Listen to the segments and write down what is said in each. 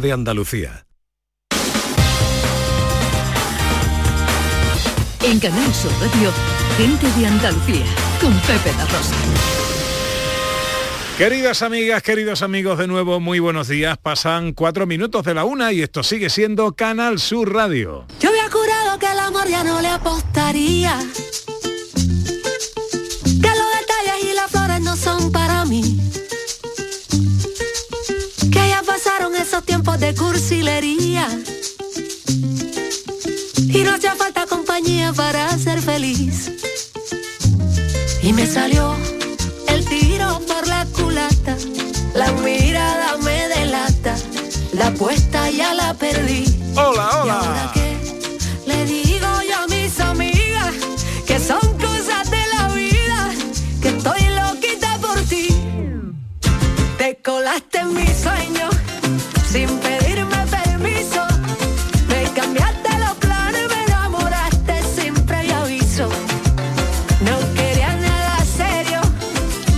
De Andalucía. En Canal Sur Radio, Gente de Andalucía, con Pepe La Rosa. Queridas amigas, queridos amigos, de nuevo muy buenos días. Pasan 4 minutos de la 1 y esto sigue siendo Canal Sur Radio. Yo había jurado que al amor ya no le apostaría, que los detalles y las flores no son para mí, que ya pasaron esos tiempos de cursilería y no hacía falta compañía para ser feliz. Y me salió el tiro por la culata, la mirada me delata, la apuesta ya la perdí. Hola, hola. ¿Y ahora qué le digo yo a mis amigas? Que son cosas de la vida, que estoy loquita por ti. Te colaste en mis sueños sin pedirme permiso, me cambiaste los planes, me enamoraste sin previo aviso. No quería nada serio,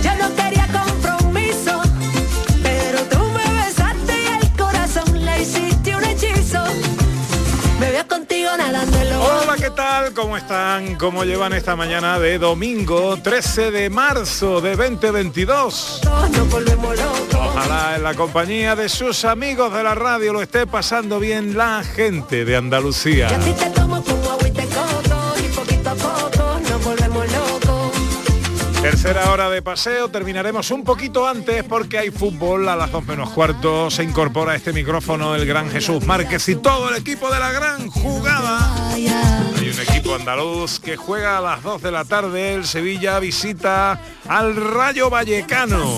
yo no quería compromiso, pero tú me besaste y al corazón le hiciste un hechizo. Me veo contigo nadando en lo hondo. Hola, ¿qué tal? ¿Cómo están? ¿Cómo llevan esta mañana de domingo 13 de marzo de 2022? Nos volvemos locos. Ojalá en la compañía de sus amigos de la radio lo esté pasando bien la gente de Andalucía. Tercera hora de paseo, terminaremos un poquito antes porque hay fútbol. A las 2 menos cuarto se incorpora a este micrófono el gran Jesús Márquez y todo el equipo de la gran jugada. Hay un equipo andaluz que juega a las 2 de la tarde. El Sevilla visita al Rayo Vallecano.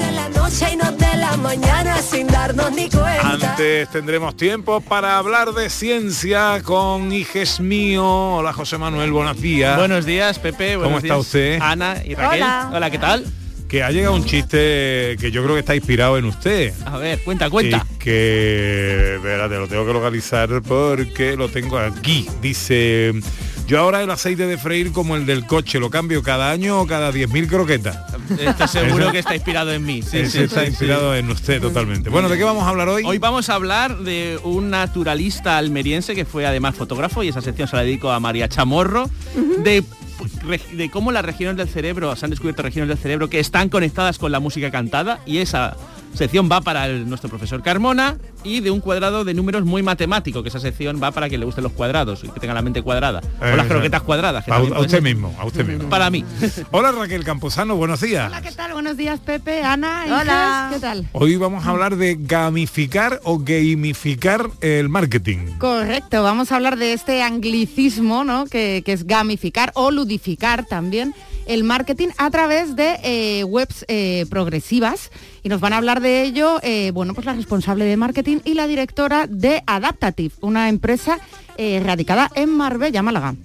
Antes tendremos tiempo para hablar de ciencia con Hijes Mío. Hola, José Manuel, buenos días. Buenos días, Pepe. Buenos días. ¿Cómo está usted? Ana y Raquel. Hola. Hola, ¿qué tal? Que ha llegado un chiste que yo creo que está inspirado en usted. A ver, cuenta. Y que, espérate, lo tengo que localizar porque lo tengo aquí. Dice, yo ahora el aceite de freír como el del coche, ¿lo cambio cada año o cada 10.000 croquetas? Está seguro que está inspirado en mí. Sí, está inspirado en usted totalmente. Bueno, ¿de qué vamos a hablar hoy? Hoy vamos a hablar de un naturalista almeriense que fue además fotógrafo, y esa sección se la dedico a María Chamorro, de cómo las regiones del cerebro, se han descubierto regiones del cerebro que están conectadas con la música cantada, y esa sección va para nuestro profesor Carmona, y de un cuadrado de números muy matemático, que esa sección va para que le gusten los cuadrados y que tenga la mente cuadrada, o las croquetas cuadradas. A usted mismo. Para mí. Hola, Raquel Camposano, buenos días. Hola, ¿qué tal? Buenos días, Pepe, Ana. Hola. ¿Qué tal? Hoy vamos a hablar de gamificar o gamificar el marketing. Correcto, vamos a hablar de este anglicismo, ¿no? Que es gamificar o ludificar también el marketing a través de webs progresivas, y nos van a hablar de ello, pues la responsable de marketing y la directora de Adaptative, una empresa radicada en Marbella, Málaga.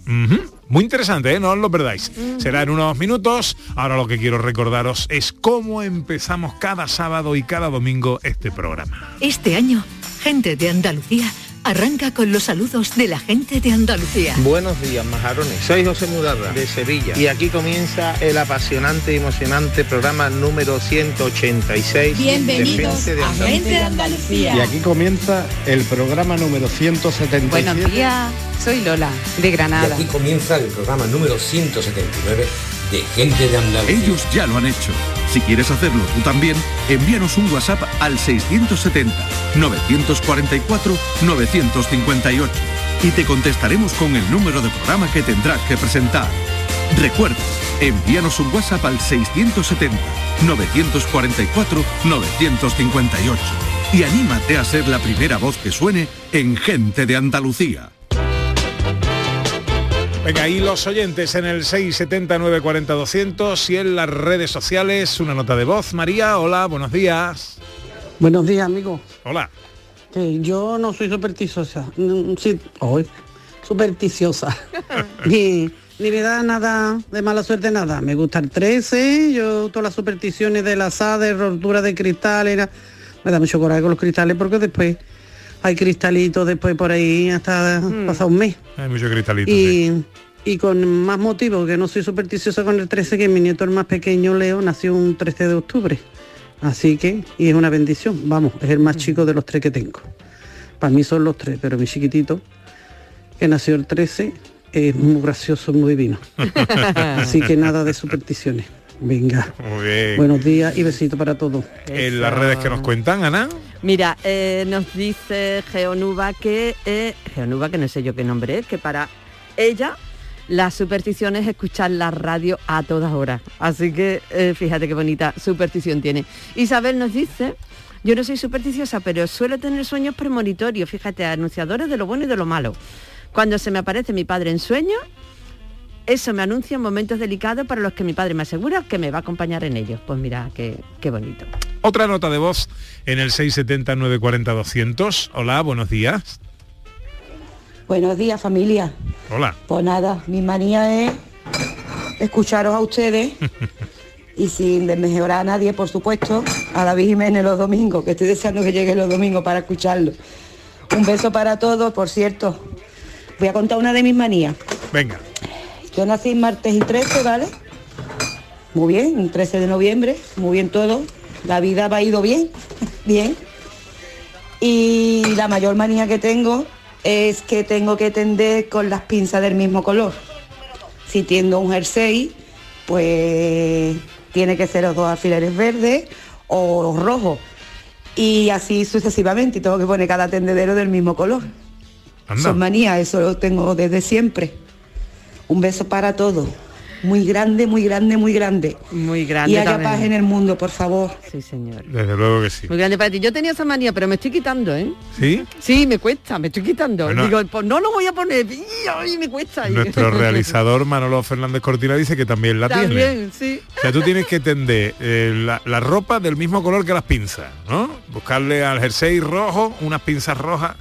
Muy interesante, no os lo perdáis. Será en unos minutos. Ahora lo que quiero recordaros es cómo empezamos cada sábado y cada domingo este programa. Este año, Gente de Andalucía arranca con los saludos de la gente de Andalucía. Buenos días, majarones. Soy José Mudarrade, de Sevilla. Y aquí comienza el apasionante y emocionante programa número 186. Bienvenidos de Gente de Andalucía. Y aquí comienza el programa número 177. Buenos días, soy Lola, de Granada. Y aquí comienza el programa número 179 de Gente de Andalucía. Ellos ya lo han hecho. Si quieres hacerlo tú también, envíanos un WhatsApp al 670-944-958 y te contestaremos con el número de programa que tendrás que presentar. Recuerda, envíanos un WhatsApp al 670-944-958 y anímate a ser la primera voz que suene en Gente de Andalucía. Venga, ahí los oyentes en el 670-940-200 y en las redes sociales una nota de voz. María, hola, buenos días. Buenos días, amigo. Hola. Yo no soy supersticiosa, ni me da nada de mala suerte, nada. Me gusta el 13, yo todas las supersticiones de la SAD, de rotura de cristales, me da mucho coraje con los cristales porque después hay cristalitos después por ahí hasta pasado un mes. Hay muchos cristalitos. Y con más motivo, que no soy supersticiosa con el 13, que mi nieto el más pequeño, Leo, nació un 13 de octubre. Así que, y es una bendición, vamos, es el más chico de los 3 que tengo. Para mí son los tres, pero mi chiquitito, que nació el 13, es muy gracioso, muy divino. Así que nada de supersticiones. Venga. Muy bien. Buenos días y besito para todos. En las redes que nos cuentan, Ana. Mira, nos dice Geonuba que... Geonuba, que no sé yo qué nombre es, que para ella... La superstición es escuchar la radio a todas horas. Así que fíjate qué bonita superstición tiene. Isabel nos dice, yo no soy supersticiosa, pero suelo tener sueños premonitorios, fíjate, anunciadores de lo bueno y de lo malo. Cuando se me aparece mi padre en sueños, eso me anuncia momentos delicados para los que mi padre me asegura que me va a acompañar en ellos. Pues mira, qué bonito. Otra nota de voz en el 670-940-200. Hola, buenos días. Buenos días, familia. Hola. Pues nada, mi manía es escucharos a ustedes y sin desmejorar a nadie, por supuesto, a David Jiménez los domingos, que estoy deseando que llegue los domingos para escucharlo. Un beso para todos, por cierto. Voy a contar una de mis manías. Venga. Yo nací martes y 13, ¿vale? Muy bien, 13 de noviembre, muy bien todo. La vida va ido bien, bien. Y la mayor manía que tengo... es que tengo que tender con las pinzas del mismo color. Si tiendo un jersey, pues tiene que ser los dos alfileres verdes o rojos. Y así sucesivamente, y tengo que poner cada tendedero del mismo color. Anda. Son manías, eso lo tengo desde siempre. Un beso para todos. Muy grande, muy grande, muy grande. Muy grande. Y haya paz en el mundo, por favor. Sí, señor. Desde luego que sí. Muy grande para ti. Yo tenía esa manía, pero me estoy quitando, ¿eh? ¿Sí? Sí, me cuesta, me estoy quitando. Bueno, digo, pues no lo voy a poner. ¡Ay, me cuesta! Nuestro realizador, Manolo Fernández Cortina, dice que también la tiene. También, sí. O sea, tú tienes que tender la ropa del mismo color que las pinzas, ¿no? Buscarle al jersey rojo unas pinzas rojas.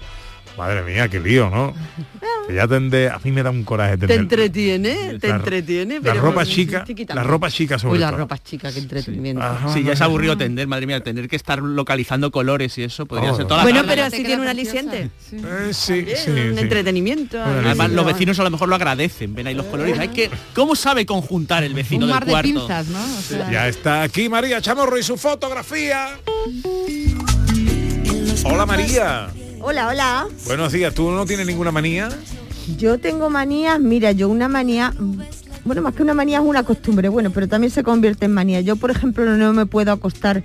Madre mía, qué lío, ¿no? Ya a mí me da un coraje tender. Te entretiene. Pero la ropa chica sobre todo. Uy, la ropa chica, qué entretenimiento. Sí, ya es aburrido tender, madre mía, tener que estar localizando colores y eso, podría ser toda la tarde. Bueno, pero así tiene un aliciente. Sí, sí, entretenimiento. Bueno, además, los vecinos a lo mejor lo agradecen, ven ahí los colores. Hay que, ¿cómo sabe conjuntar el vecino del cuarto? Un mar de pinzas, ¿no? O sea, ya está aquí María Chamorro y su fotografía. Hola, María. Hola, hola. Buenos días, ¿tú no tienes ninguna manía? Yo tengo manías, mira, yo una manía, bueno, más que una manía es una costumbre, bueno, pero también se convierte en manía. Yo, por ejemplo, no me puedo acostar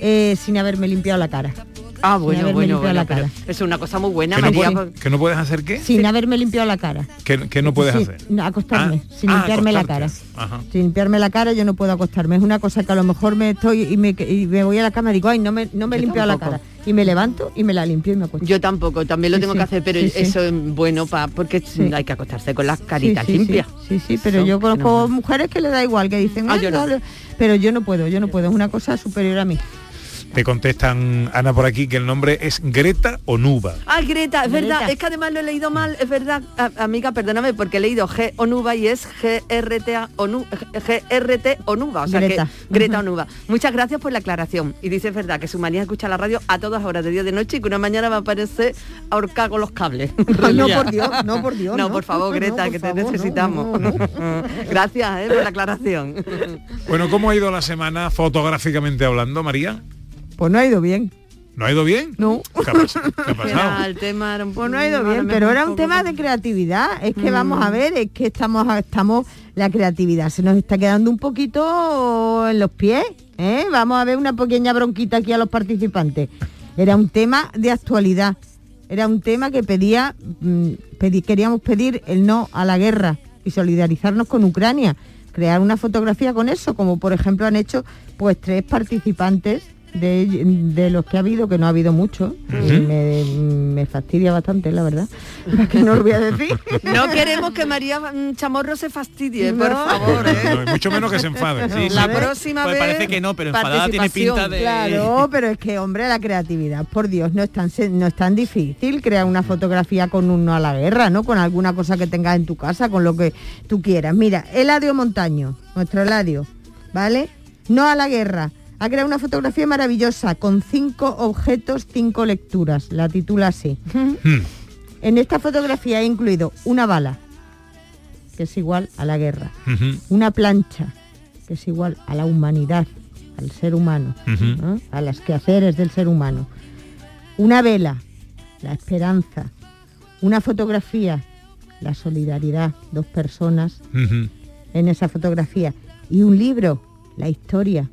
sin haberme limpiado la cara. Ah, bueno, cara. Es una cosa muy buena, ¿que María? No puede, ¿que no puedes hacer qué? Sin haberme limpiado la cara. ¿Qué no puedes hacer? Acostarme, sin limpiarme la cara. Ajá. Sin limpiarme la cara yo no puedo acostarme. Es una cosa que a lo mejor me estoy y me voy a la cama y digo, ay, no me he limpiado la cara. Y me levanto y me la limpio y me acuesto. Yo tampoco, también lo tengo que hacer, pero eso es bueno porque hay que acostarse con las caritas limpias. Sí, pero yo conozco mujeres que le da igual, que dicen, yo no. Pero yo no puedo, es una cosa superior a mí. Te contestan, Ana, por aquí, que el nombre es Greta Onuba. Ah, Greta, es verdad, Greta. Es que además lo he leído mal, es verdad, amiga, perdóname, porque he leído G Onuba y es GRT Onuba, o sea Greta. Que Greta Onuba. Muchas gracias por la aclaración. Y dice, es verdad, que su manía es escuchar la radio a todas horas de día y de noche y que una mañana va a aparecer ahorcada con los cables. No, por Dios. No, por favor, Greta, por que favor, te necesitamos. No. Gracias, por la aclaración. Bueno, ¿cómo ha ido la semana fotográficamente hablando, María? Pues no ha ido bien. ¿No ha ido bien? No. ¿Qué ha pasado? Era el tema, pues no ha ido bien, pero era un tema de creatividad. Es que vamos a ver, es que estamos, la creatividad se nos está quedando un poquito en los pies, ¿eh? Vamos a ver una pequeña bronquita aquí a los participantes. Era un tema de actualidad. Era un tema que queríamos pedir el no a la guerra y solidarizarnos con Ucrania. Crear una fotografía con eso, como por ejemplo han hecho pues 3 participantes. De los que ha habido, que no ha habido mucho, y me fastidia bastante, la verdad, que no lo voy a decir. No queremos que María Chamorro se fastidie, no, por favor, ¿eh? No, mucho menos que se enfade. Sí, la próxima vez parece que no, pero enfadada tiene pinta de... Claro, pero es que, hombre, la creatividad, por Dios, no es tan difícil crear una fotografía con un no a la guerra, ¿no? Con alguna cosa que tengas en tu casa, con lo que tú quieras. Mira, Eladio Montaño, nuestro Eladio, ¿vale? No a la guerra. Ha creado una fotografía maravillosa con 5 objetos, 5 lecturas. La titula así. En esta fotografía he incluido una bala, que es igual a la guerra. Una plancha, que es igual a la humanidad, al ser humano, ¿no? A los quehaceres del ser humano. Una vela, la esperanza, una fotografía, la solidaridad, dos personas en esa fotografía, y un libro, la historia.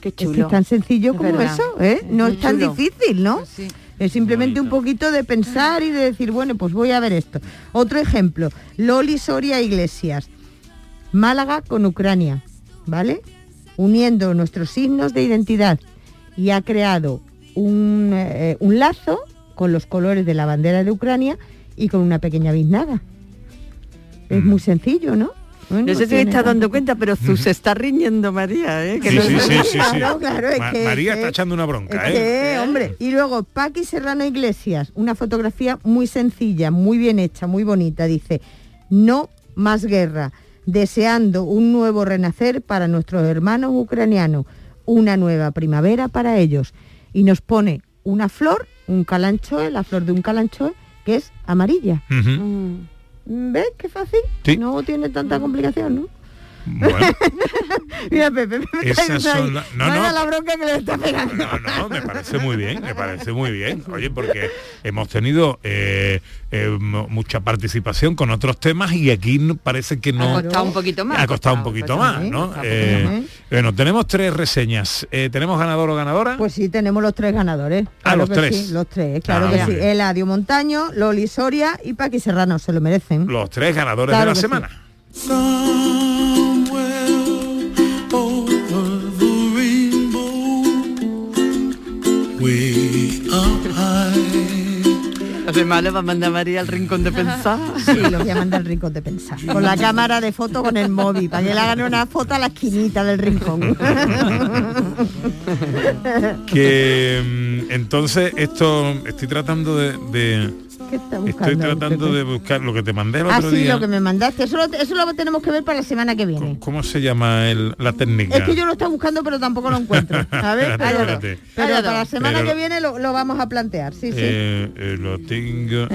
Qué chulo. Es tan sencillo como eso, ¿eh? No es tan difícil, ¿no? Sí. Es simplemente un poquito de pensar y de decir, bueno, pues voy a ver esto. Otro ejemplo, Loli Soria Iglesias, Málaga con Ucrania, ¿vale? Uniendo nuestros signos de identidad, y ha creado un lazo con los colores de la bandera de Ucrania y con una pequeña biznaga. Es muy sencillo, ¿no? Bueno, no sé si está dando cuenta, pero se está riñendo María, ¿eh? Que sí. Claro, claro, es que, María está echando una bronca, es que, ¿eh? Hombre. Y luego, Paqui Serrano Iglesias, una fotografía muy sencilla, muy bien hecha, muy bonita. Dice, no más guerra, deseando un nuevo renacer para nuestros hermanos ucranianos, una nueva primavera para ellos. Y nos pone una flor, un calanchoe, la flor de un calanchoe, que es amarilla. ¿Ves qué fácil? Sí. No tiene tanta complicación, ¿no? Bueno. Mira, Pepe esas son la... No, la bronca que le está pegando. No, me parece muy bien, Oye, porque hemos tenido mucha participación con otros temas y aquí parece que no... Ha costado un poquito más, ¿no? Bueno, tenemos tres reseñas. ¿Tenemos ganador o ganadora? Pues sí, tenemos los tres ganadores. Claro, los tres. Sí, los tres, claro que sí. Eladio Montaño, Loli Soria y Paqui Serrano, se lo merecen. Los tres ganadores de la semana. Sí. Los demás los va a mandar María al rincón de pensar. Sí, los voy a mandar al rincón de pensar. Con la cámara de foto, con el móvil, para que le hagan una foto a la esquinita del rincón. Que entonces esto estoy tratando de... ¿Qué está buscando? Estoy tratando de buscar lo que te mandé el otro día. Ah, sí, lo que me mandaste. Eso lo tenemos que ver para la semana que viene. ¿Cómo se llama la técnica? Es que yo lo estaba buscando, pero tampoco lo encuentro. A ver, espérate. Pero para la semana que viene lo vamos a plantear, sí, sí. Lo tengo.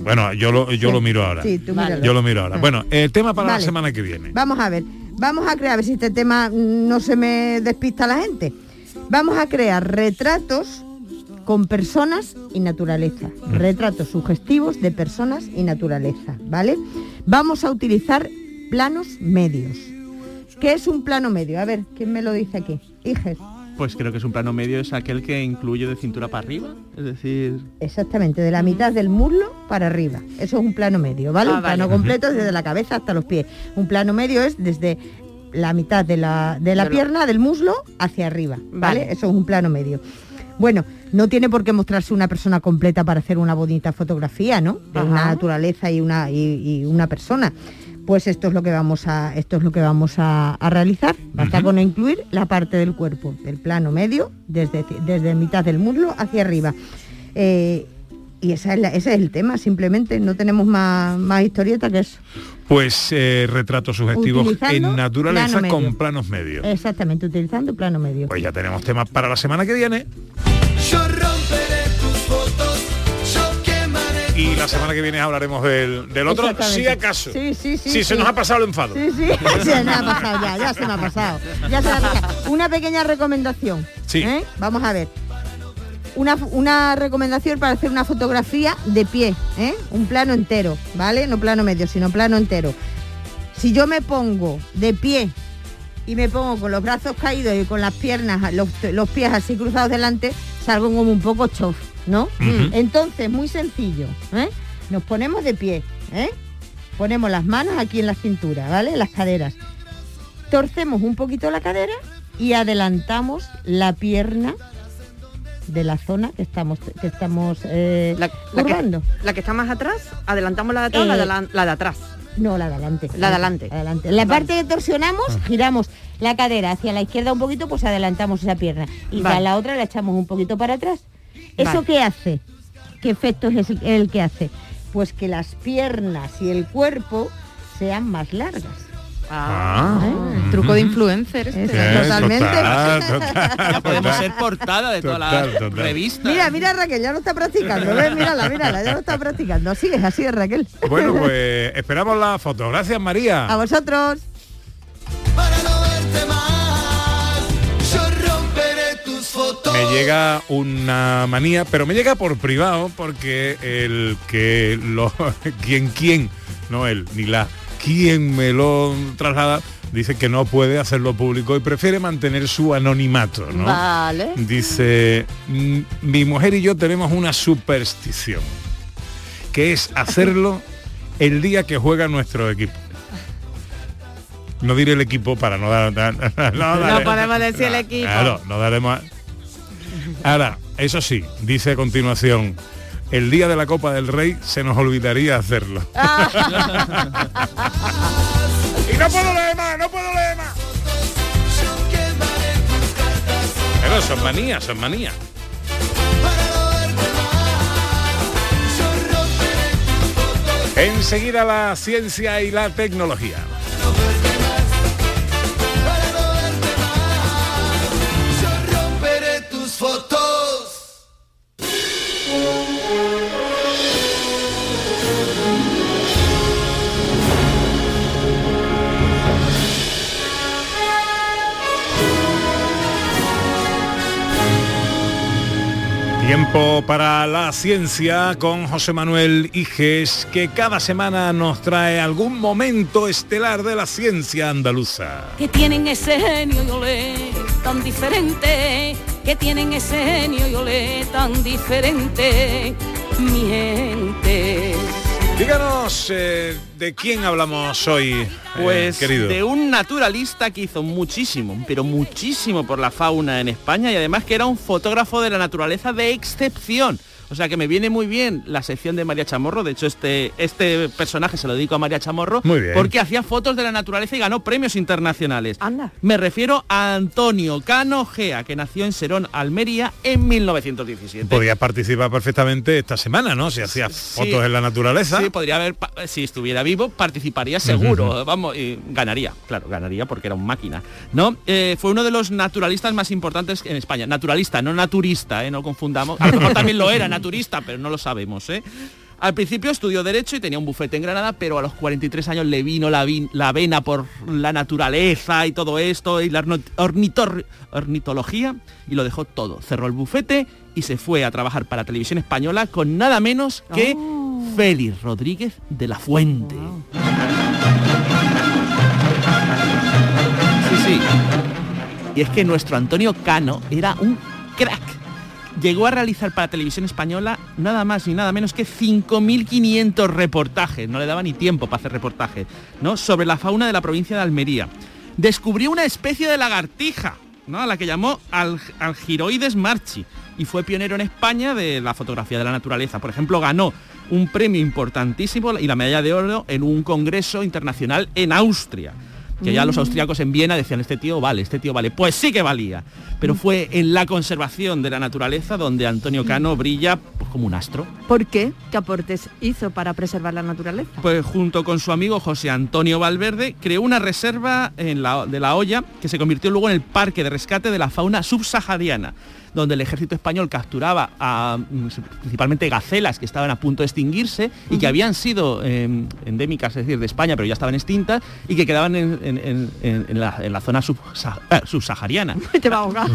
Bueno, yo lo miro ahora. Sí, tú míralo. Yo lo miro ahora. Bueno, el tema para la semana que viene. Vamos a ver. Vamos a crear, a ver si este tema no se me despista la gente. Vamos a crear retratos con personas y naturaleza, retratos sugestivos de personas y naturaleza, ¿vale? Vamos a utilizar planos medios. ¿Qué es un plano medio? A ver, ¿quién me lo dice aquí? Iger. Pues creo que es un plano medio, es aquel que incluye de cintura para arriba, es decir... Exactamente, de la mitad del muslo para arriba, eso es un plano medio, ¿vale? Un plano completo es desde la cabeza hasta los pies, un plano medio es desde la mitad de la pierna, del muslo, hacia arriba, ¿vale? Eso es un plano medio. Bueno, no tiene por qué mostrarse una persona completa para hacer una bonita fotografía, ¿no? De una naturaleza y una persona. Pues esto es lo que vamos a realizar. Basta con incluir la parte del cuerpo, del plano medio, desde mitad del muslo hacia arriba. Y ese es el tema, simplemente no tenemos más historieta que eso. Pues retratos sugestivos utilizando en naturaleza con planos medios. Exactamente, utilizando plano medio. Pues ya tenemos temas para la semana que viene. Yo romperé tus fotos, yo quemaré tus... Y la semana que viene hablaremos del otro, si acaso. Sí, se nos ha pasado el enfado. Sí, se nos ha pasado ya se me ha pasado. Una pequeña recomendación. Sí. Vamos a ver. Una recomendación para hacer una fotografía de pie, un plano entero, ¿vale? No plano medio, sino plano entero. Si yo me pongo de pie y me pongo con los brazos caídos y con las piernas, los pies así cruzados delante, salgo como un poco chof, ¿no? Entonces, muy sencillo, nos ponemos de pie, ponemos las manos aquí en la cintura, ¿vale? Las caderas. Torcemos un poquito la cadera y adelantamos la pierna de la zona que estamos curvando. La que está más atrás, adelantamos la de atrás, la de atrás. No, la de adelante. La de adelante. La parte que torsionamos, giramos la cadera hacia la izquierda un poquito, pues adelantamos esa pierna. Y a la otra la echamos un poquito para atrás. ¿Eso qué hace? ¿Qué efecto es el que hace? Pues que las piernas y el cuerpo sean más largas. El truco de influencer totalmente. Total. Podemos ser portada de toda la revista. Mira, Raquel, ya lo está practicando. ¿Ves? Mírala, ya lo está practicando. Así es, Raquel. Bueno, pues esperamos la foto. Gracias, María. A vosotros. Para no verte más, yo romperé tus fotos. me llega una manía, pero me llega por privado, porque el que lo... quien, no él, ni la... quien me lo traslada, dice que no puede hacerlo público y prefiere mantener su anonimato, ¿no? Vale. Dice, mi mujer y yo tenemos una superstición, que es hacerlo el día que juega nuestro equipo. No diré el equipo para no dar... No podemos decir el equipo. Claro, no daremos... Ahora, eso sí, dice a continuación... El día de la Copa del Rey se nos olvidaría hacerlo. Y no puedo leer más. Pero son manías. Enseguida la ciencia y la tecnología. Tiempo para la ciencia con José Manuel Iges, que cada semana nos trae algún momento estelar de la ciencia andaluza. Que tienen ese genio y olé tan diferente, que tienen ese genio y olé tan diferente, mi gente. Díganos, ¿de quién hablamos hoy, pues, querido? De un naturalista que hizo muchísimo, pero muchísimo por la fauna en España, y además que era un fotógrafo de la naturaleza de excepción. O sea que me viene muy bien la sección de María Chamorro. De hecho, este personaje se lo dedico a María Chamorro, porque hacía fotos de la naturaleza y ganó premios internacionales. Anda. Me refiero a Antonio Cano Gea, que nació en Serón, Almería, en 1917. Podía participar perfectamente esta semana, ¿no? Si hacía fotos en la naturaleza. Sí, podría haber, si estuviera vivo, participaría seguro. Vamos, y ganaría porque era un máquina, ¿no? Fue uno de los naturalistas más importantes en España. Naturalista, no naturista, no confundamos. A lo mejor también lo era, turista, pero no lo sabemos, ¿eh? Al principio estudió Derecho y tenía un bufete en Granada, pero a los 43 años le vino la vena por la naturaleza y todo esto, y la ornitología, y lo dejó todo. Cerró el bufete y se fue a trabajar para Televisión Española con nada menos que Félix Rodríguez de la Fuente. Wow. Sí. Y es que nuestro Antonio Cano era un crack. Llegó a realizar para Televisión Española nada más ni nada menos que 5.500 reportajes, no le daba ni tiempo para hacer reportajes, ¿no?, sobre la fauna de la provincia de Almería. Descubrió una especie de lagartija, ¿no?, a la que llamó Algiroides marchi, y fue pionero en España de la fotografía de la naturaleza. Por ejemplo, ganó un premio importantísimo y la medalla de oro en un congreso internacional en Austria, que ya los austríacos en Viena decían, este tío vale, pues sí que valía. Pero fue en la conservación de la naturaleza donde Antonio Cano brilla, pues, como un astro. ¿Por qué? ¿Qué aportes hizo para preservar la naturaleza? Pues junto con su amigo José Antonio Valverde creó una reserva de La Hoya, que se convirtió luego en el Parque de Rescate de la Fauna Subsahariana, donde el ejército español capturaba a, principalmente gacelas que estaban a punto de extinguirse y que habían sido endémicas, es decir, de España, pero ya estaban extintas, y que quedaban en la zona subsahariana. Te va a ahogar.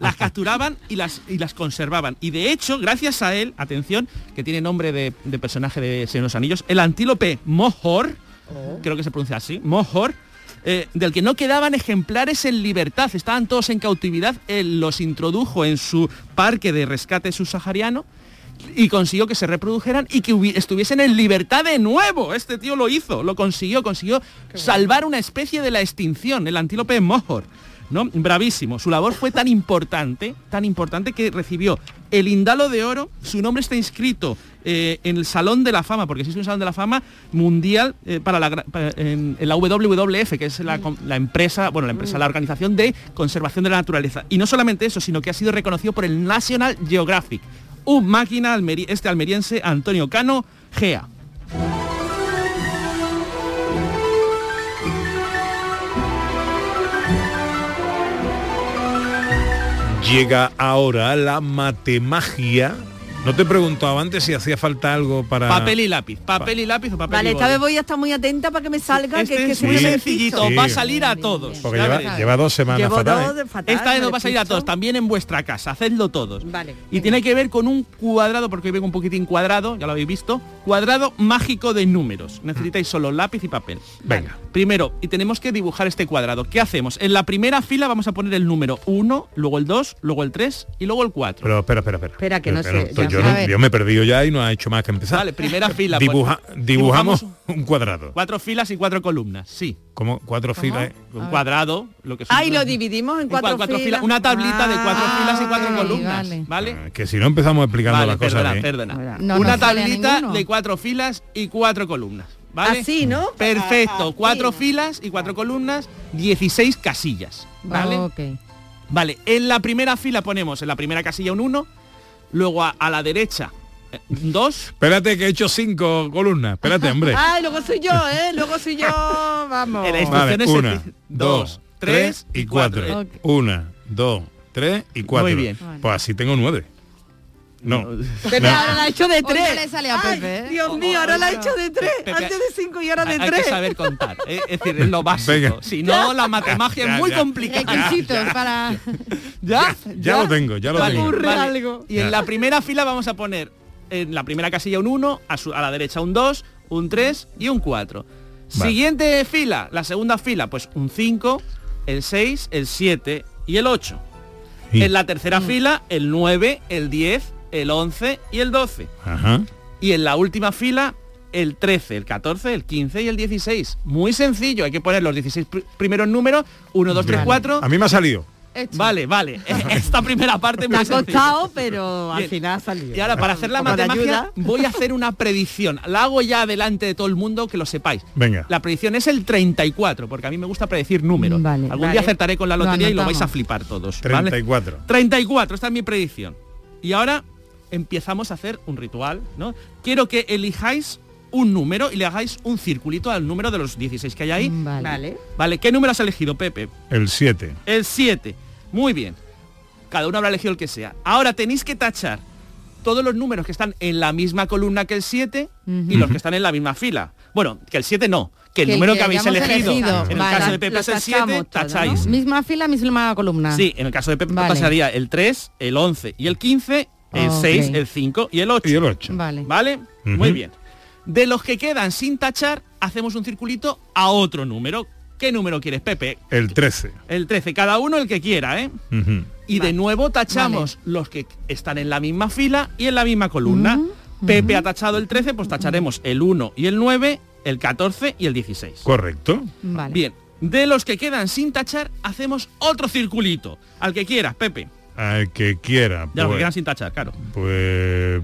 Las capturaban y las conservaban. Y de hecho, gracias a él, atención, que tiene nombre de personaje de Señor de los Anillos, el antílope Mohor, creo que se pronuncia así, Mohor, del que no quedaban ejemplares en libertad, estaban todos en cautividad, él los introdujo en su parque de rescate subsahariano y consiguió que se reprodujeran y que estuviesen en libertad de nuevo. Este tío lo hizo, lo consiguió salvar una especie de la extinción, el antílope Mohor, ¿no? Bravísimo. Su labor fue tan importante que recibió el Indalo de Oro. Su nombre está inscrito en el Salón de la Fama, porque existe un Salón de la Fama mundial en la WWF, que es la organización de conservación de la naturaleza. Y no solamente eso, sino que ha sido reconocido por el National Geographic. Un máquina almeriense, Antonio Cano Gea. Llega ahora la matemagia, No te he preguntado antes si hacía falta algo para... Papel y lápiz o papel y boli. Vale, esta vez voy a estar muy atenta para que me salga, que es muy sencillito. Sí. Va a salir a todos. Porque lleva 2 semanas fatal. Esta vez nos va a salir a todos, también en vuestra casa. Hacedlo todos. Vale. Y tiene que ver con un cuadrado, porque vengo un poquitín cuadrado, ya lo habéis visto. Cuadrado mágico de números. Necesitáis solo lápiz y papel. Venga. Vale. Primero, y tenemos que dibujar este cuadrado. ¿Qué hacemos? En la primera fila vamos a poner el número 1, luego el 2, luego el 3 y luego el 4. Pero espera. Espera, que no sé. Yo me he perdido ya y no ha hecho más que empezar. Vale, primera fila. Dibujamos un cuadrado. 4 filas y 4 columnas, sí. ¿Cómo? 4 filas. Un cuadrado. Lo dividimos en 4 filas. Una tablita de 4 filas y 4 columnas. Vale. Ah, que si no empezamos explicando las cosas. Perdona. No, una tablita de 4 filas y 4 columnas. ¿Vale? Así, ¿no? Perfecto. 4 filas y 4 columnas, 16 casillas. ¿Vale? Oh, okay. Vale, en la primera fila ponemos en la primera casilla un 1. Luego a la derecha 2. Espérate, que he hecho 5 columnas. Espérate, hombre. Ay, luego soy yo, ¿eh? Vamos. En la instrucción es 1, 2, 3 y 4. 1, 2, 3 y 4. Muy bien. Pues así tengo 9. No. Pepe ahora la ha hecho de 3. Le sale a Pepe. Ay, Dios mío, ahora la ha hecho de 3. Pepe, antes de 5 y ahora de 3. Hay que saber contar. Es decir, es lo básico. Venga. Si no, la matemagia es muy complicada. Requisitos para... Ya lo tengo. Vale. Y en la primera fila vamos a poner en la primera casilla un 1, a la derecha un 2, un 3 y un 4. Vale. Siguiente fila, la segunda fila, pues un 5, el 6, el 7 y el 8. Sí. En la tercera fila, el 9, el 10... el 11 y el 12. Ajá. Y en la última fila el 13, el 14, el 15 y el 16. Muy sencillo, hay que poner los 16 primeros números. 1, 2, 3, 4. A mí me ha salido. Vale. Esta primera parte me ha costado, pero al final ha salido. Y ahora, para hacer la matemática, voy a hacer una predicción. La hago ya delante de todo el mundo, que lo sepáis. Venga. La predicción es el 34, porque a mí me gusta predecir números. Vale, Algún día acertaré con la lotería y lo vais a flipar todos. 34. ¿Vale? 34, esta es mi predicción. Y ahora empezamos a hacer un ritual, ¿no? Quiero que elijáis un número y le hagáis un circulito al número de los 16 que hay ahí. Vale. ¿Qué número has elegido, Pepe? El 7. El 7. Muy bien. Cada uno habrá elegido el que sea. Ahora tenéis que tachar todos los números que están en la misma columna que el 7 y los que están en la misma fila. Bueno, que el 7 no. Que el número que habéis elegido. En el caso de Pepe es el 7, tacháis. ¿No? Misma fila, misma columna. Sí, en el caso de Pepe pasaría el 3, el 11 y el 15... el 6, el 5 y el 8. Vale. Muy bien. De los que quedan sin tachar, hacemos un circulito a otro número. ¿Qué número quieres, Pepe? El 13. El 13, cada uno el que quiera, ¿eh? Y de nuevo tachamos los que están en la misma fila y en la misma columna. Pepe ha tachado el 13, pues tacharemos el 1 y el 9, el 14 y el 16. Correcto. Vale. Bien. De los que quedan sin tachar, hacemos otro circulito. Al que quieras, Pepe. Al que quiera. Ya, pues, que quedan sin tachar, claro. Pues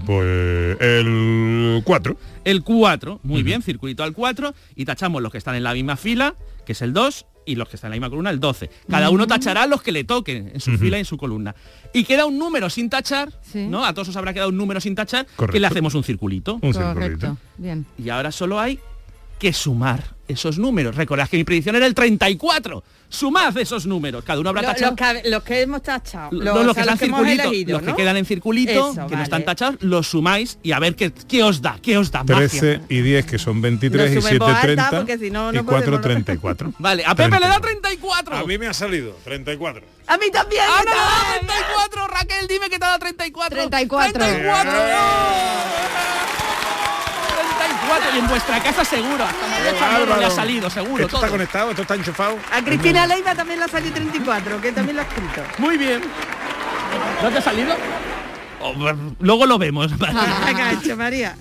el 4. El 4, muy bien, circulito al 4. Y tachamos los que están en la misma fila, que es el 2, y los que están en la misma columna, el 12. Cada uno tachará los que le toquen en su fila y en su columna. Y queda un número sin tachar, ¿no? A todos os habrá quedado un número sin tachar. Correcto. Que le hacemos un circulito. Correcto. Bien. Y ahora solo hay que sumar esos números. Recordad que mi predicción era el 34. Sumad esos números. Cada uno habrá tachado. Los que hemos tachado. Los que quedan en circulito, no están tachados, los sumáis y a ver qué os da. ¿Qué os da? 13 magia. Y 10, que son 23, y 7, 30, si no, y 4, 34. Vale, a Pepe le da 34. A mí me ha salido 34. A mí también. Ana, da 34. Raquel, dime que te da 34. 34. Y en vuestra casa seguro, hasta María Chamorro le ha salido, seguro. Esto todo está conectado, esto está enchufado. A Cristina Leiva también le ha salido 34, que también lo ha escrito. Muy bien. ¿No te ha salido? Luego lo vemos. María.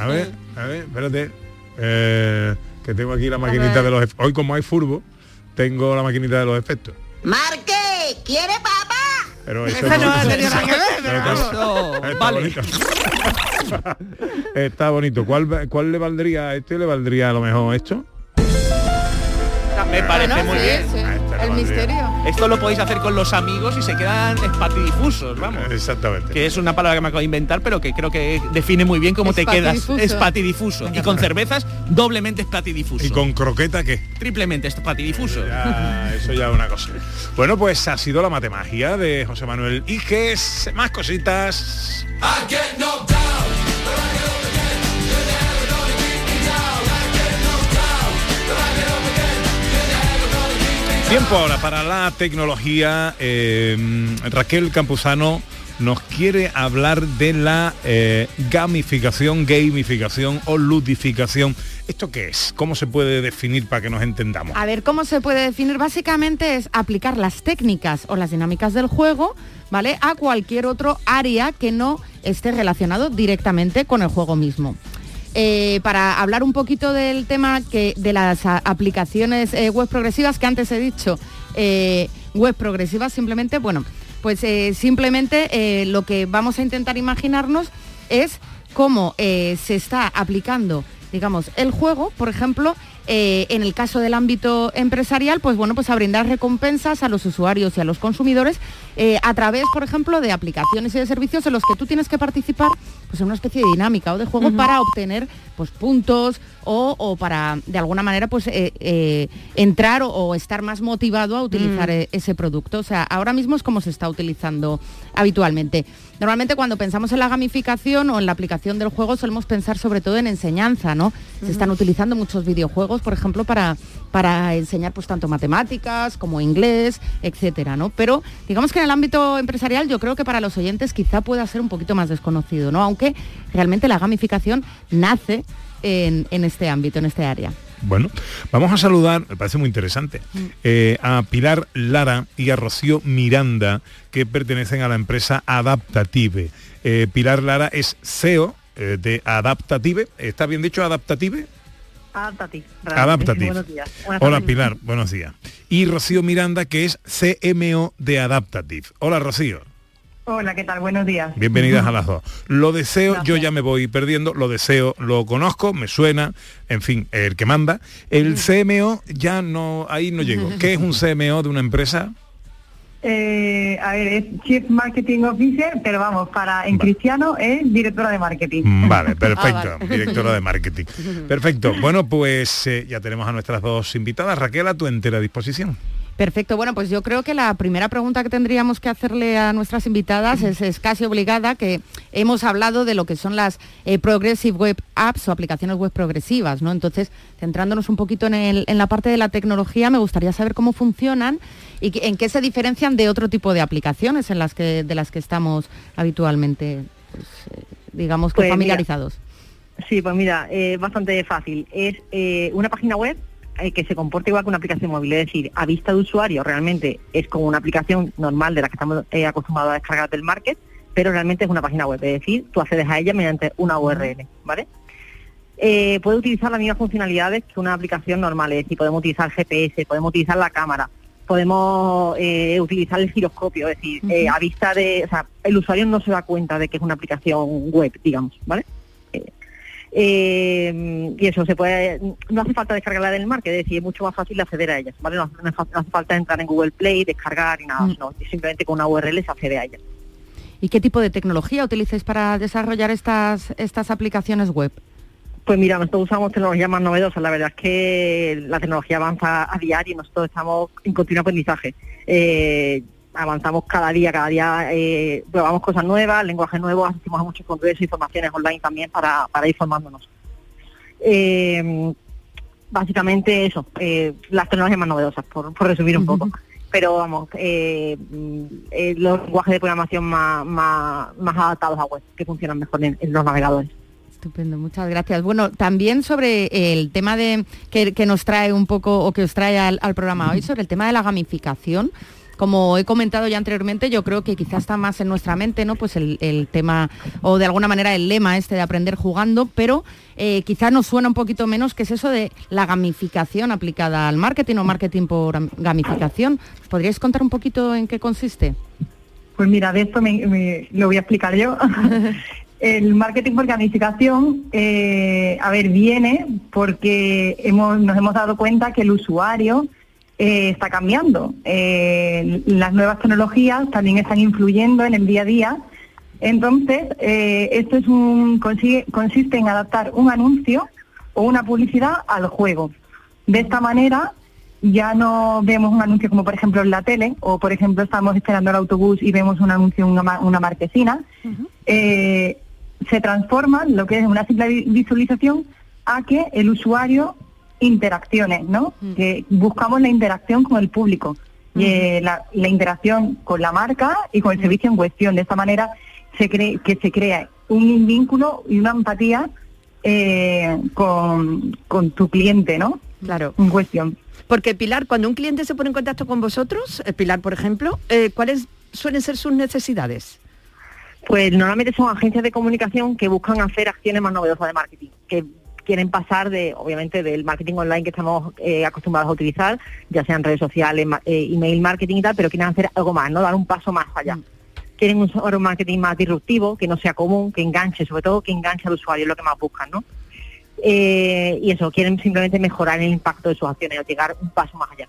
A ver, espérate. Que tengo aquí la maquinita de los efectos. Hoy, como hay furbo, tengo la maquinita de los efectos. ¡Marque! ¿Quiere papá? Pero eso no va a tener nada que ver, pero vale. Está bonito. ¿Cuál le valdría a este? ¿Le valdría a lo mejor esto? Me parece muy bien. Sí. El misterio. Esto lo podéis hacer con los amigos y se quedan espatidifusos, vamos. Exactamente. Que es una palabra que me acabo de inventar, pero que creo que define muy bien cómo te quedas. Espatidifuso. Y con cervezas, doblemente espatidifuso. ¿Y con croqueta qué? Triplemente espatidifuso. Ya, eso ya es una cosa. Bueno, pues ha sido la matemagia de José Manuel y que es más cositas. Tiempo ahora para la tecnología. Raquel Camposano nos quiere hablar de la gamificación, gamificación o ludificación. ¿Esto qué es? ¿Cómo se puede definir para que nos entendamos? A ver, ¿cómo se puede definir? Básicamente es aplicar las técnicas o las dinámicas del juego, ¿vale?, a cualquier otro área que no esté relacionado directamente con el juego mismo. Para hablar un poquito del tema de las aplicaciones web progresivas, que antes he dicho, web progresivas simplemente, bueno, pues simplemente lo que vamos a intentar imaginarnos es cómo se está aplicando, digamos, el juego, por ejemplo, en el caso del ámbito empresarial, pues bueno, pues a brindar recompensas a los usuarios y a los consumidores a través, por ejemplo, de aplicaciones y de servicios en los que tú tienes que participar pues en una especie de dinámica o de juego para obtener pues puntos o para de alguna manera pues entrar o estar más motivado a utilizar ese producto. O sea, ahora mismo es como se está utilizando habitualmente. Normalmente cuando pensamos en la gamificación o en la aplicación del juego solemos pensar sobre todo en enseñanza, ¿no? Se están utilizando muchos videojuegos, por ejemplo, para enseñar pues tanto matemáticas como inglés, etcétera, ¿no? Pero digamos que en el ámbito empresarial yo creo que para los oyentes quizá pueda ser un poquito más desconocido, ¿no? Aunque realmente la gamificación nace en este ámbito, en este área. Bueno, vamos a saludar, me parece muy interesante, a Pilar Lara y a Rocío Miranda, que pertenecen a la empresa Adaptative. Pilar Lara es CEO de Adaptative. ¿Está bien dicho Adaptative? Adaptative. Buenos días. Hola Pilar, buenos días. Y Rocío Miranda, que es CMO de Adaptative. Hola Rocío. Hola, ¿qué tal? Buenos días. Bienvenidas a las dos. Lo deseo, gracias. Yo ya me voy perdiendo, lo deseo, lo conozco, me suena, en fin, el que manda. El CMO ya no, ahí no llego. ¿Qué es un CMO de una empresa? A ver, es Chief Marketing Officer, pero vamos, para en cristiano es directora de marketing. Vale, perfecto, directora de marketing. Perfecto, bueno, pues ya tenemos a nuestras dos invitadas. Raquel, a tu entera disposición. Perfecto, bueno, pues yo creo que la primera pregunta que tendríamos que hacerle a nuestras invitadas es casi obligada, que hemos hablado de lo que son las Progressive Web Apps o aplicaciones web progresivas, ¿no? Entonces, centrándonos un poquito en la parte de la tecnología, me gustaría saber cómo funcionan y en qué se diferencian de otro tipo de aplicaciones en las que, de las que estamos habitualmente, pues, digamos, que pues familiarizados. Mira, sí, pues mira, bastante fácil. Es una página web que se comporta igual que una aplicación móvil, es decir, a vista de usuario realmente es como una aplicación normal de la que estamos acostumbrados a descargar del market, pero realmente es una página web, es decir, tú accedes a ella mediante una URL, ¿vale? Puede utilizar las mismas funcionalidades que una aplicación normal, es decir, podemos utilizar GPS, podemos utilizar la cámara, podemos utilizar el giroscopio, es decir, a vista de, o sea, el usuario no se da cuenta de que es una aplicación web, digamos, ¿vale? Y eso, se puede, no hace falta descargarla del market, es decir, es mucho más fácil acceder a ella, ¿vale? No hace falta entrar en Google Play, descargar y nada, no, simplemente con una URL se accede a ella. ¿Y qué tipo de tecnología utilizáis para desarrollar estas aplicaciones web? Pues mira, nosotros usamos tecnología más novedosa, la verdad es que la tecnología avanza a diario y nosotros estamos en continuo aprendizaje. Avanzamos cada día, probamos cosas nuevas, lenguajes nuevos, asistimos a muchos congresos y formaciones online también para ir formándonos. Básicamente eso, las tecnologías más novedosas, por resumir un poco. Pero vamos, los lenguajes de programación más adaptados a web, que funcionan mejor en los navegadores. Estupendo, muchas gracias. Bueno, también sobre el tema de que nos trae un poco, o que os trae al programa hoy, sobre el tema de la gamificación. Como he comentado ya anteriormente, yo creo que quizás está más en nuestra mente, ¿no? Pues el tema, o de alguna manera el lema este de aprender jugando, pero quizás nos suena un poquito menos que es eso de la gamificación aplicada al marketing o marketing por gamificación. ¿Os podríais contar un poquito en qué consiste? Pues mira, de esto me lo voy a explicar yo. El marketing por gamificación, viene porque nos hemos dado cuenta que el usuario está cambiando. Las nuevas tecnologías también están influyendo en el día a día. Entonces, esto es consiste en adaptar un anuncio o una publicidad al juego. De esta manera ya no vemos un anuncio como, por ejemplo, en la tele, o, por ejemplo, estamos esperando el autobús y vemos un anuncio en una marquesina. Uh-huh. Se transforma lo que es una simple visualización a que el usuario interaccione, ¿no? Uh-huh. Que buscamos la interacción con el público, uh-huh, la interacción con la marca y con el servicio en cuestión. De esta manera se crea un vínculo y una empatía con tu cliente, ¿no? Claro. En cuestión. Porque, Pilar, cuando un cliente se pone en contacto con vosotros, Pilar, por ejemplo, ¿cuáles suelen ser sus necesidades? Pues normalmente son agencias de comunicación que buscan hacer acciones más novedosas de marketing, que quieren pasar de, obviamente, del marketing online que estamos acostumbrados a utilizar, ya sean redes sociales, email marketing y tal, pero quieren hacer algo más, ¿no? Dar un paso más allá. Quieren un marketing más disruptivo, que no sea común, que enganche, sobre todo que enganche al usuario, es lo que más buscan, ¿no? Y eso, quieren simplemente mejorar el impacto de sus acciones o llegar un paso más allá.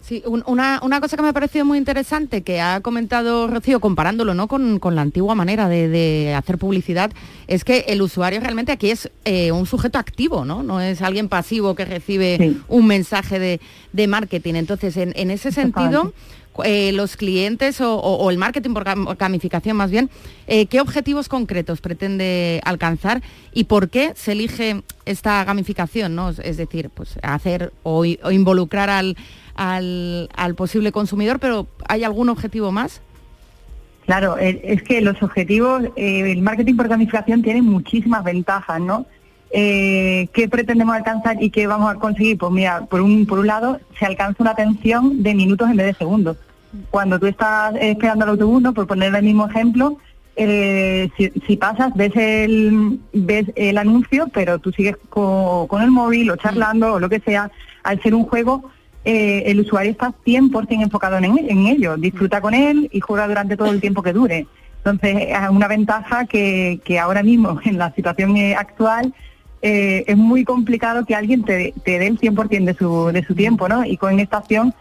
Sí, una cosa que me ha parecido muy interesante que ha comentado Rocío, comparándolo, ¿no?, con la antigua manera de hacer publicidad, es que el usuario realmente aquí es un sujeto activo, ¿no? No es alguien pasivo que recibe, sí, un mensaje de marketing. Entonces, en ese sentido, los clientes o el marketing por gamificación más bien, ¿qué objetivos concretos pretende alcanzar y por qué se elige esta gamificación, ¿no? Es decir, pues hacer o involucrar al posible consumidor, pero ¿hay algún objetivo más? Claro, es que los objetivos, el marketing por gamificación tiene muchísimas ventajas, ¿no? ¿Qué pretendemos alcanzar y qué vamos a conseguir? Pues mira, por un lado, se alcanza una atención de minutos en vez de segundos. Cuando tú estás esperando el autobús, ¿no?, por poner el mismo ejemplo, si pasas, ves el anuncio, pero tú sigues con el móvil o charlando o lo que sea. Al ser un juego, el usuario está 100% enfocado en ello, disfruta con él y juega durante todo el tiempo que dure. Entonces, es una ventaja que ahora mismo, en la situación actual, es muy complicado que alguien te dé el 100% de su tiempo, ¿no? Y con esta acción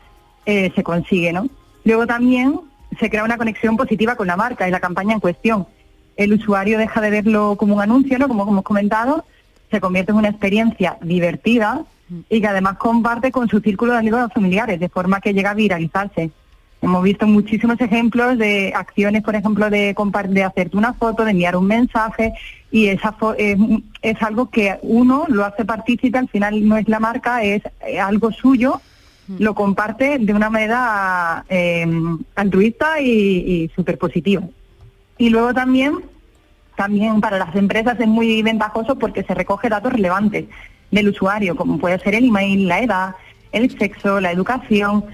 se consigue, ¿no? Luego también se crea una conexión positiva con la marca y la campaña en cuestión. El usuario deja de verlo como un anuncio, ¿no?, como hemos comentado, se convierte en una experiencia divertida y que además comparte con su círculo de amigos familiares, de forma que llega a viralizarse. Hemos visto muchísimos ejemplos de acciones, por ejemplo, de hacerte una foto, de enviar un mensaje, y es algo que uno lo hace partícipe, al final no es la marca, es algo suyo, lo comparte de una manera altruista y súper positiva. Y luego también para las empresas es muy ventajoso porque se recoge datos relevantes del usuario, como puede ser el email, la edad, el sexo, la educación.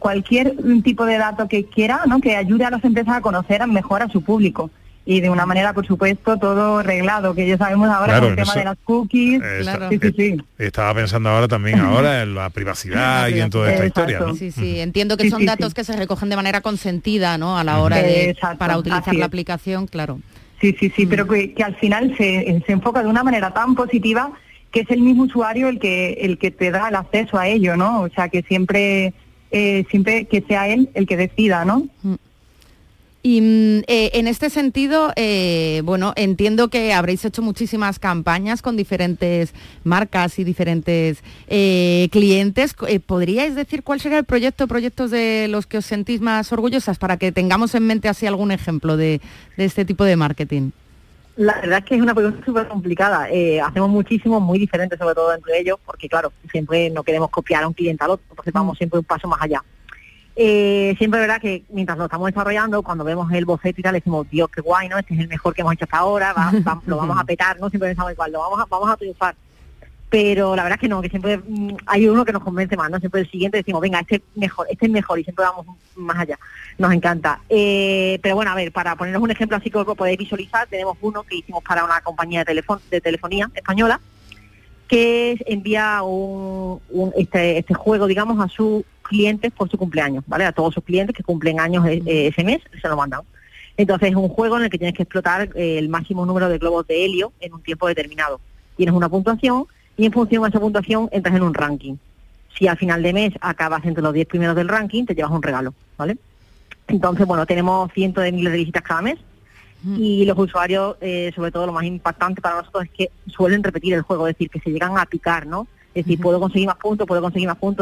Cualquier tipo de dato que quiera, ¿no?, que ayude a las empresas a conocer mejor a su público. Y de una manera, por supuesto, todo reglado, que ya sabemos ahora, claro, con el tema de las cookies. Claro. Sí. Estaba pensando ahora también en la privacidad y en toda esta historia, ¿no? Sí, entiendo que son datos que se recogen de manera consentida, ¿no?, a la hora de para utilizar la aplicación, claro. Sí, pero que al final se enfoca de una manera tan positiva que es el mismo usuario el que te da el acceso a ello, ¿no? O sea, que siempre que sea él el que decida, ¿no? Y en este sentido, bueno, entiendo que habréis hecho muchísimas campañas con diferentes marcas y diferentes clientes. ¿Podríais decir cuál sería el proyectos de los que os sentís más orgullosas para que tengamos en mente así algún ejemplo de este tipo de marketing? La verdad es que es una pregunta súper complicada. Hacemos muchísimos, muy diferentes, sobre todo entre ellos, porque, claro, siempre no queremos copiar a un cliente al otro, entonces vamos siempre un paso más allá. Siempre es verdad que mientras lo estamos desarrollando, cuando vemos el boceto y tal, decimos, Dios, qué guay, ¿no? Este es el mejor que hemos hecho hasta ahora, lo vamos a petar, ¿no? Siempre pensamos igual, vamos a triunfar. Pero la verdad es que no, que siempre hay uno que nos convence más, ¿no? Siempre el siguiente decimos, venga, este es mejor, y siempre vamos más allá. Nos encanta. Pero bueno, a ver, para poneros un ejemplo así que os podéis visualizar, tenemos uno que hicimos para una compañía de telefonía española, que envía este juego, digamos, a sus clientes por su cumpleaños, ¿vale? A todos sus clientes que cumplen años ese mes, se lo mandan. Entonces es un juego en el que tienes que explotar el máximo número de globos de helio en un tiempo determinado. Tienes una puntuación, y en función a esa puntuación entras en un ranking. Si al final de mes acabas entre los 10 primeros del ranking, te llevas un regalo, ¿vale? Entonces, bueno, tenemos cientos de miles de visitas cada mes y los usuarios, sobre todo lo más impactante para nosotros es que suelen repetir el juego, es decir, que se llegan a picar, ¿no? Es decir, puedo conseguir más puntos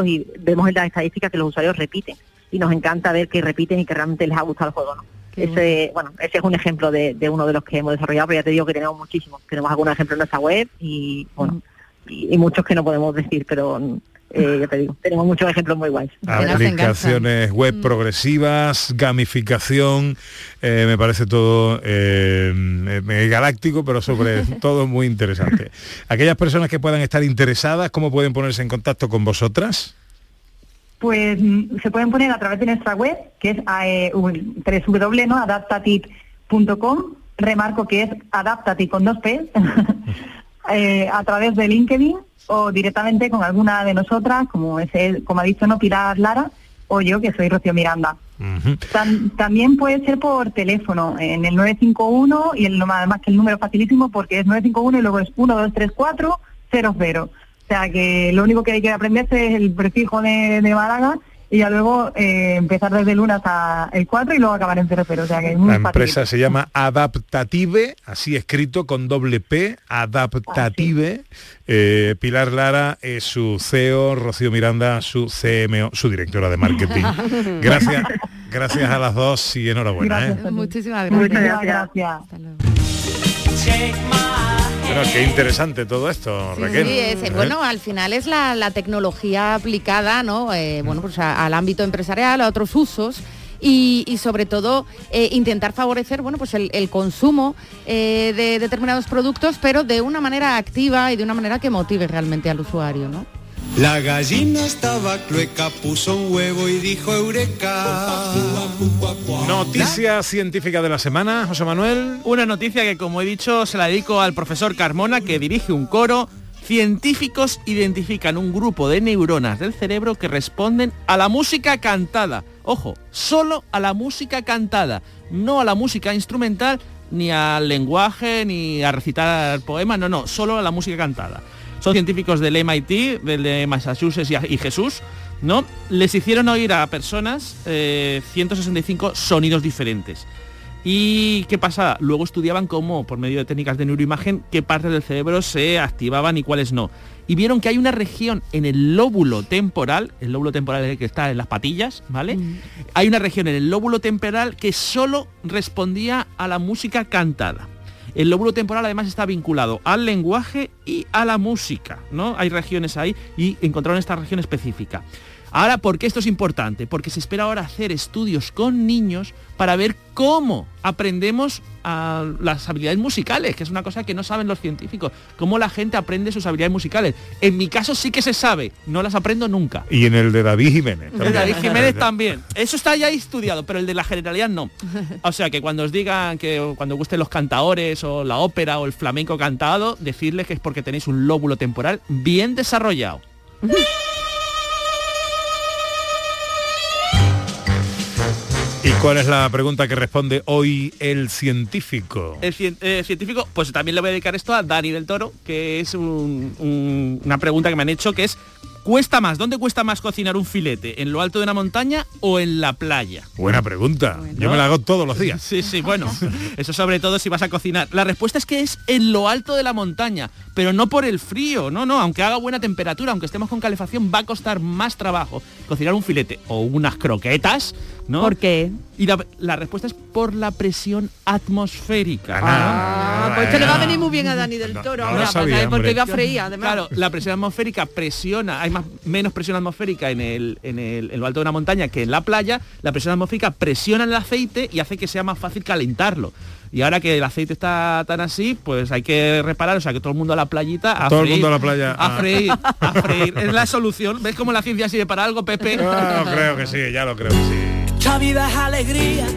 y vemos en las estadísticas que los usuarios repiten y nos encanta ver que repiten y que realmente les ha gustado el juego, ¿no? Ese es un ejemplo de uno de los que hemos desarrollado, pero ya te digo que tenemos muchísimos. Tenemos algunos ejemplos en nuestra web y, bueno, y muchos que no podemos decir, pero... ya te digo, tenemos muchos ejemplos muy guays. Aplicaciones web progresivas, gamificación, me parece todo galáctico, pero sobre todo muy interesante. Aquellas personas que puedan estar interesadas, ¿cómo pueden ponerse en contacto con vosotras? Pues se pueden poner a través de nuestra web, que es www.adaptative.com, remarco que es Adaptative con 2 P, a través de LinkedIn o directamente con alguna de nosotras, como ha dicho, ¿no?, Pilar Lara, o yo, que soy Rocío Miranda. Uh-huh. También puede ser por teléfono, en el 951, y además que el número es facilísimo porque es 951 y luego es 123400. O sea que lo único que hay que aprenderse es el prefijo de Málaga, y ya luego empezar desde el 1 hasta el 4 y luego acabar en 00, o sea que es muy fácil. La empresa se llama Adaptative, así escrito con doble P, Adaptative. Pilar Lara es su CEO, Rocío Miranda su CMO, su directora de marketing. Gracias a las dos y enhorabuena. Muchísimas gracias. Muchas gracias. Hasta luego. Bueno, qué interesante todo esto, sí, Raquel. Sí, bueno, al final es la tecnología aplicada, ¿no? Bueno, pues al ámbito empresarial, a otros usos. Y sobre todo intentar favorecer, bueno, pues el consumo de determinados productos, pero de una manera activa y de una manera que motive realmente al usuario, ¿no? La gallina estaba clueca, puso un huevo y dijo eureka. Noticia científica de la semana, José Manuel. Una noticia que, como he dicho, se la dedico al profesor Carmona, que dirige un coro. Científicos identifican un grupo de neuronas del cerebro que responden a la música cantada. Ojo, solo a la música cantada, no a la música instrumental, ni al lenguaje, ni a recitar poemas, no, solo a la música cantada. Son científicos del MIT, del de Massachusetts y Jesús, ¿no? Les hicieron oír a personas 165 sonidos diferentes. ¿Y qué pasaba? Luego estudiaban cómo, por medio de técnicas de neuroimagen, qué partes del cerebro se activaban y cuáles no. Y vieron que hay una región en el lóbulo temporal es el que está en las patillas, ¿vale? Mm. Hay una región en el lóbulo temporal que solo respondía a la música cantada. El lóbulo temporal además está vinculado al lenguaje y a la música, ¿no? Hay regiones ahí y encontraron esta región específica. Ahora, ¿por qué esto es importante? Porque se espera ahora hacer estudios con niños para ver cómo aprendemos las habilidades musicales, que es una cosa que no saben los científicos, cómo la gente aprende sus habilidades musicales. En mi caso sí que se sabe, no las aprendo nunca. Y en el de David Jiménez también. El de David Jiménez también. Eso está ya estudiado, pero el de la generalidad no. O sea, que cuando os digan que cuando gusten los cantaores o la ópera o el flamenco cantado, decirles que es porque tenéis un lóbulo temporal bien desarrollado. ¿Y cuál es la pregunta que responde hoy el científico? El científico, pues también le voy a dedicar esto a Dani del Toro, que es una pregunta que me han hecho, que es, ¿dónde cuesta más cocinar un filete? ¿En lo alto de una montaña o en la playa? Buena pregunta. Bueno. Yo me la hago todos los días. Sí, bueno. Eso sobre todo si vas a cocinar. La respuesta es que es en lo alto de la montaña, pero no por el frío. No. Aunque haga buena temperatura, aunque estemos con calefacción, va a costar más trabajo cocinar un filete o unas croquetas, ¿no? ¿Por qué? Y la respuesta es por la presión atmosférica. Pues esto le va a venir muy bien a Dani del Toro ahora, porque iba a freír, además. Claro, la presión atmosférica presiona, hay menos presión atmosférica en lo alto de una montaña que en la playa. La presión atmosférica presiona el aceite y hace que sea más fácil calentarlo. Y ahora que el aceite está tan así, pues hay que reparar, o sea, que todo el mundo a la playita a freír. Es la solución. ¿Ves cómo la ciencia sirve para algo, Pepe? Creo que sí, ya lo creo que sí. La vida es alegría,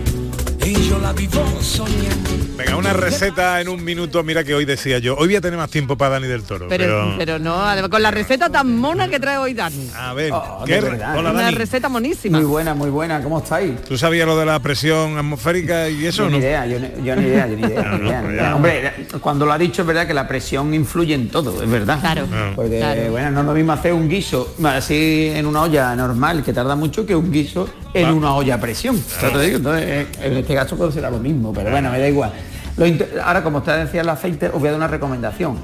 y yo la vivo soñando. Venga, una receta en un minuto. Mira que hoy decía yo, hoy voy a tener más tiempo para Dani del Toro. Pero no, con la receta tan mona que trae hoy Dani. A ver, ¿qué? Verdad, hola, Dani. Una receta monísima. Muy buena, muy buena. ¿Cómo estáis? ¿Tú sabías lo de la presión atmosférica y eso? Yo no, ni idea. Hombre, cuando lo ha dicho es verdad que la presión influye en todo, es verdad. Claro. Porque, claro, bueno, no es lo mismo hacer un guiso así en una olla normal, que tarda mucho, que un guiso en una olla a presión. Claro. Te digo, entonces, en este caso puede ser lo mismo, pero bueno, me da igual. Ahora, como usted decía el aceite, os voy a dar una recomendación,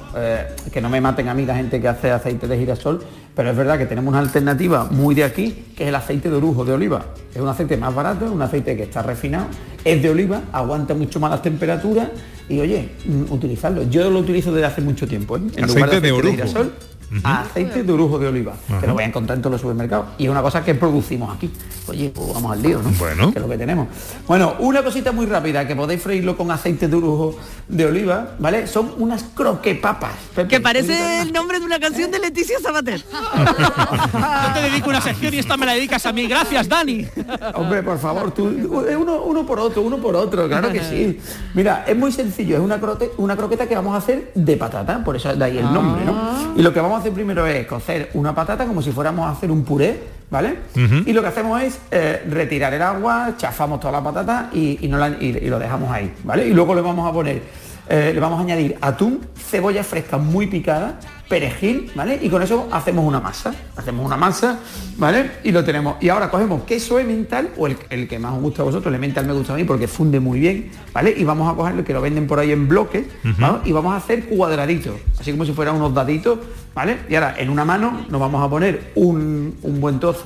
que no me maten a mí la gente que hace aceite de girasol, pero es verdad que tenemos una alternativa muy de aquí, que es el aceite de orujo de oliva. Es un aceite más barato, es un aceite que está refinado, es de oliva, aguanta mucho más las temperaturas y, oye, utilizarlo. Yo lo utilizo desde hace mucho tiempo, ¿eh? En aceite lugar de aceite de girasol, aceite de orujo de oliva, que lo voy a encontrar en todos los supermercados. Y es una cosa que producimos aquí. Oye, pues vamos al lío, ¿no? Bueno, que es lo que tenemos. Bueno, una cosita muy rápida, que podéis freírlo con aceite de orujo de oliva, ¿vale? Son unas croquepapas, Pepe, que parece el nombre de una canción de Leticia Sabater. Yo te dedico una sección y esta me la dedicas a mí. Gracias, Dani. Hombre, por favor, tú, uno por otro, claro que sí. Mira, es muy sencillo, es una croqueta que vamos a hacer de patata, por eso de ahí el nombre, ¿no? Y lo que vamos hacer primero es cocer una patata como si fuéramos a hacer un puré, ¿vale? Y lo que hacemos es retirar el agua, chafamos toda la patata y lo dejamos ahí, ¿vale? Y luego le vamos a poner, le vamos a añadir atún, cebolla fresca muy picada, perejil, ¿vale? Y con eso hacemos una masa, ¿vale? Y lo tenemos. Y ahora cogemos queso emmental, o el que más os gusta a vosotros. El emmental me gusta a mí porque funde muy bien, ¿vale? Y vamos a coger el que lo venden por ahí en bloques, ¿vale? Y vamos a hacer cuadraditos, así como si fueran unos daditos, ¿vale? Y ahora en una mano nos vamos a poner un buen trozo